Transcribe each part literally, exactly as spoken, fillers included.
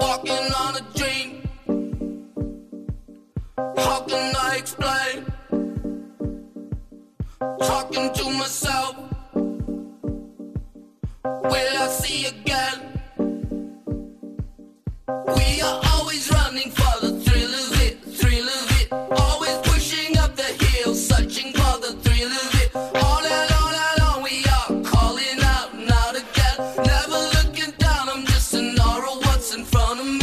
walking on a dream. How can I explain? Talking to myself. Will I see again? We are always running for the thrill of it, thrill of it. Always pushing up the hill, searching for the thrill of it. All that, all that, all we are calling out, not again. Never looking down, I'm just an aura, what's in front of me.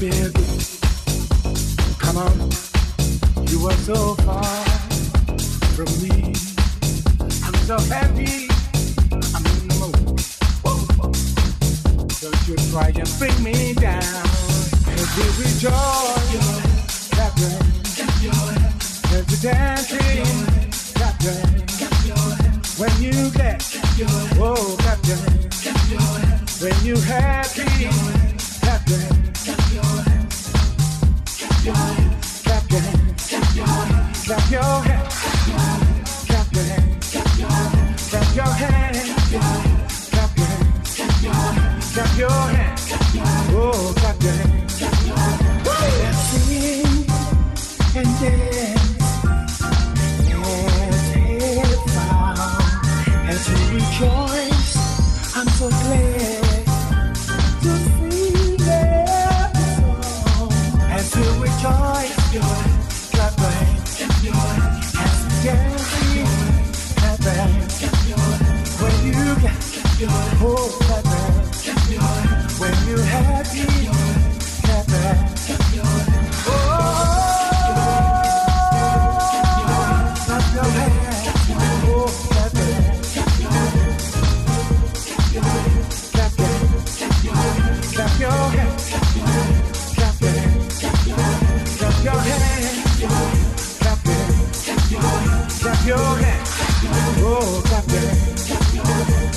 baby. Come on, you are so far from me. I'm so happy, I'm in the mood. Whoa. Don't you try and bring me down. Cause we rejoice, clap your hands, clap your hands. Cause we're dancing, clap your hands, clap your hands. When you get, clap your hands, whoa, clap your hands, clap your hands. When you happy, clap your hands, clap your hands. Clap your hands, clap your hands, clap your hands, clap your hands, clap your hands, clap your hands, clap your hands, clap your hands, clap your hands, clap your hands, clap your hands, clap your hands, oh, clap your hands, clap your hands, let's sing and dance, let's hit fire, as we rejoice, I'm so glad. Joy, joy, clap your hands, clap your hands, clap your hands, clap your hands. When you get, clap your hands, oh, clap your hands, clap your hands. When you happy, clap your hands, clap your hands, oh, clap your hands, clap your hands, oh, clap your hands, clap your hands, clap your hands, clap your hands, clap your hands, clap your hands, clap your hands. Clap your hands, clap your hands, clap your hands, oh, clap your hands, clap your hands.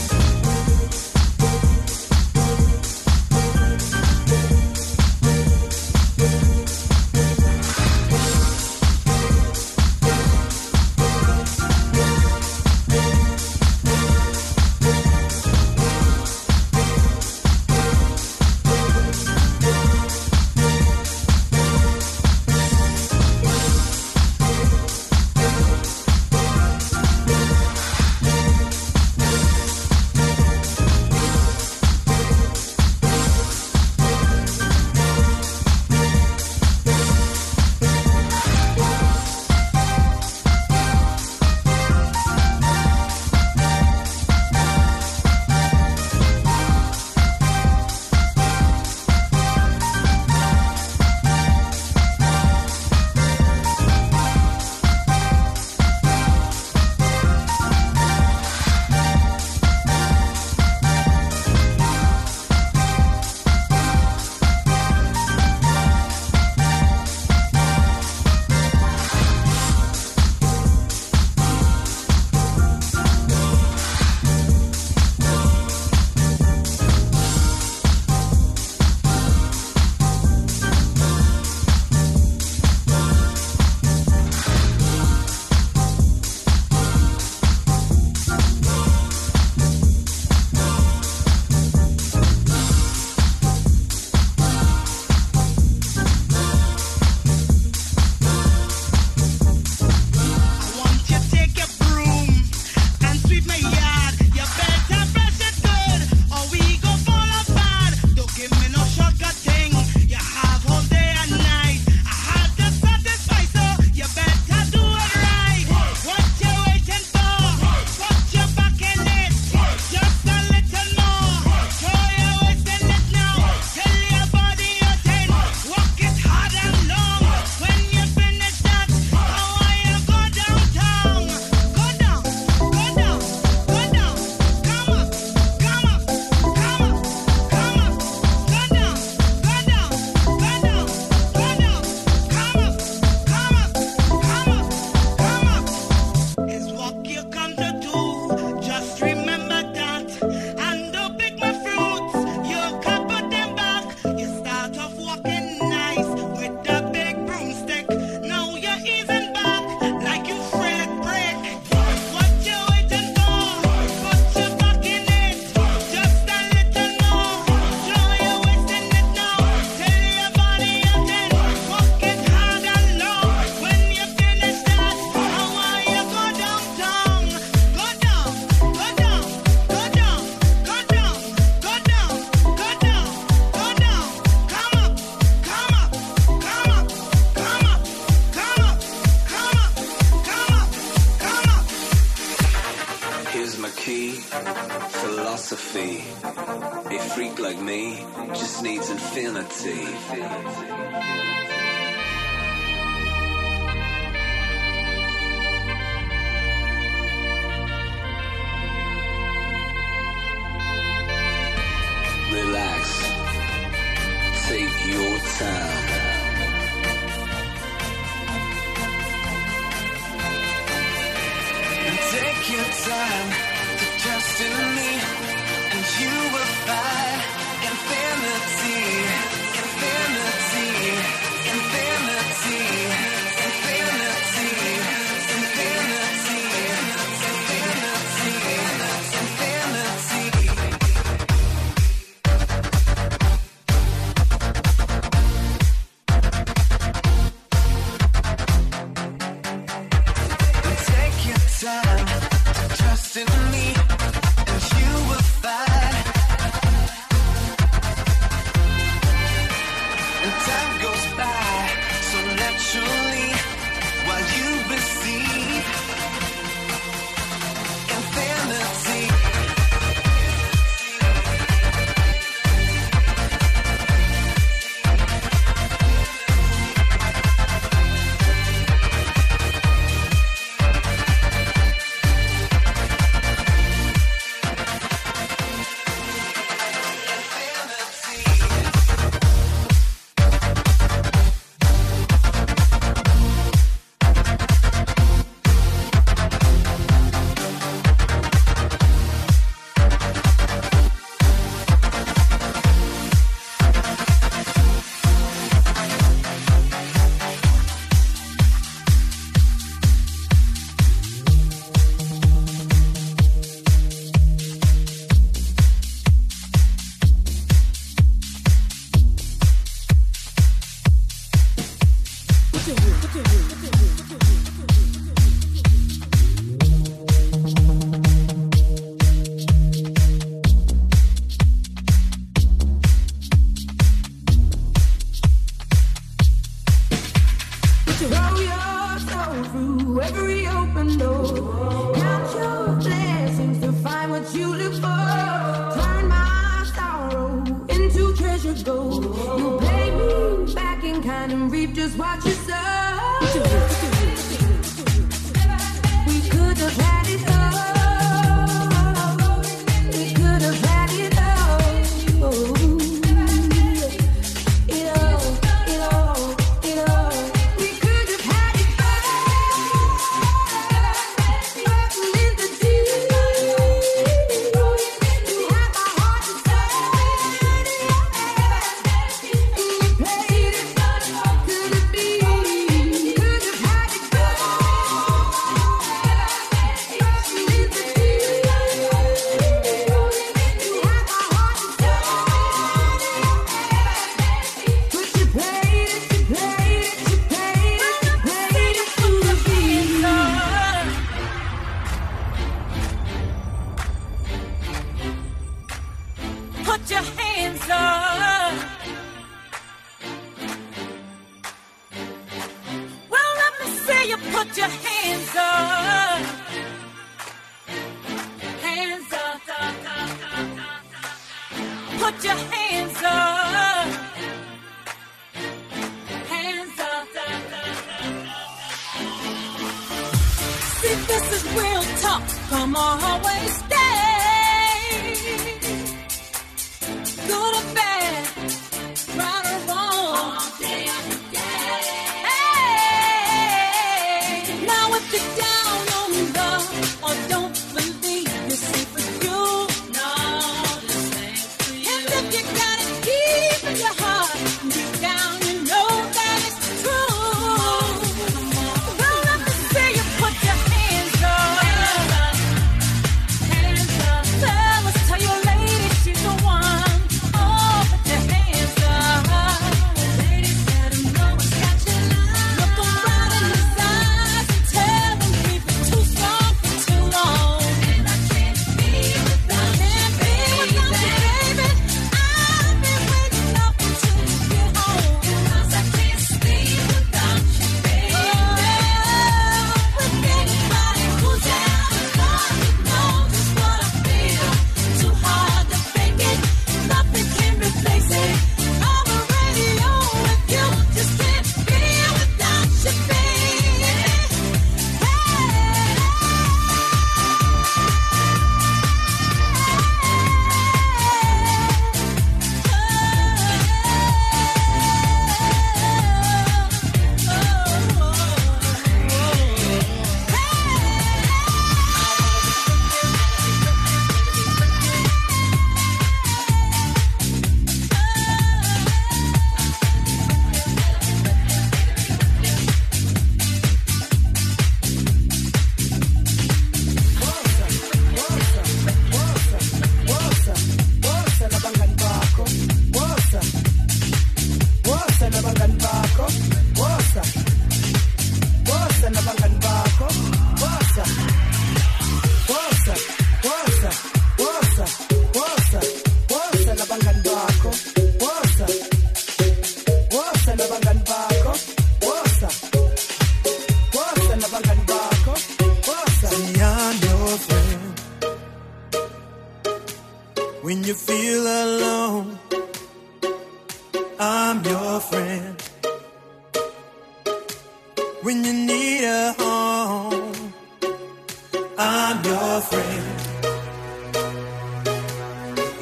If freak like me just needs infinity. Relax, take your time. And take your time to trust in me. You will find infinity, infinity, infinity, infinity, infinity, infinity, infinity. Take your time to trust in me, and you will find. Hey. I'm your friend. When you need a home, I'm your friend.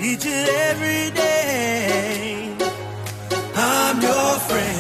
Each and every day, I'm your friend.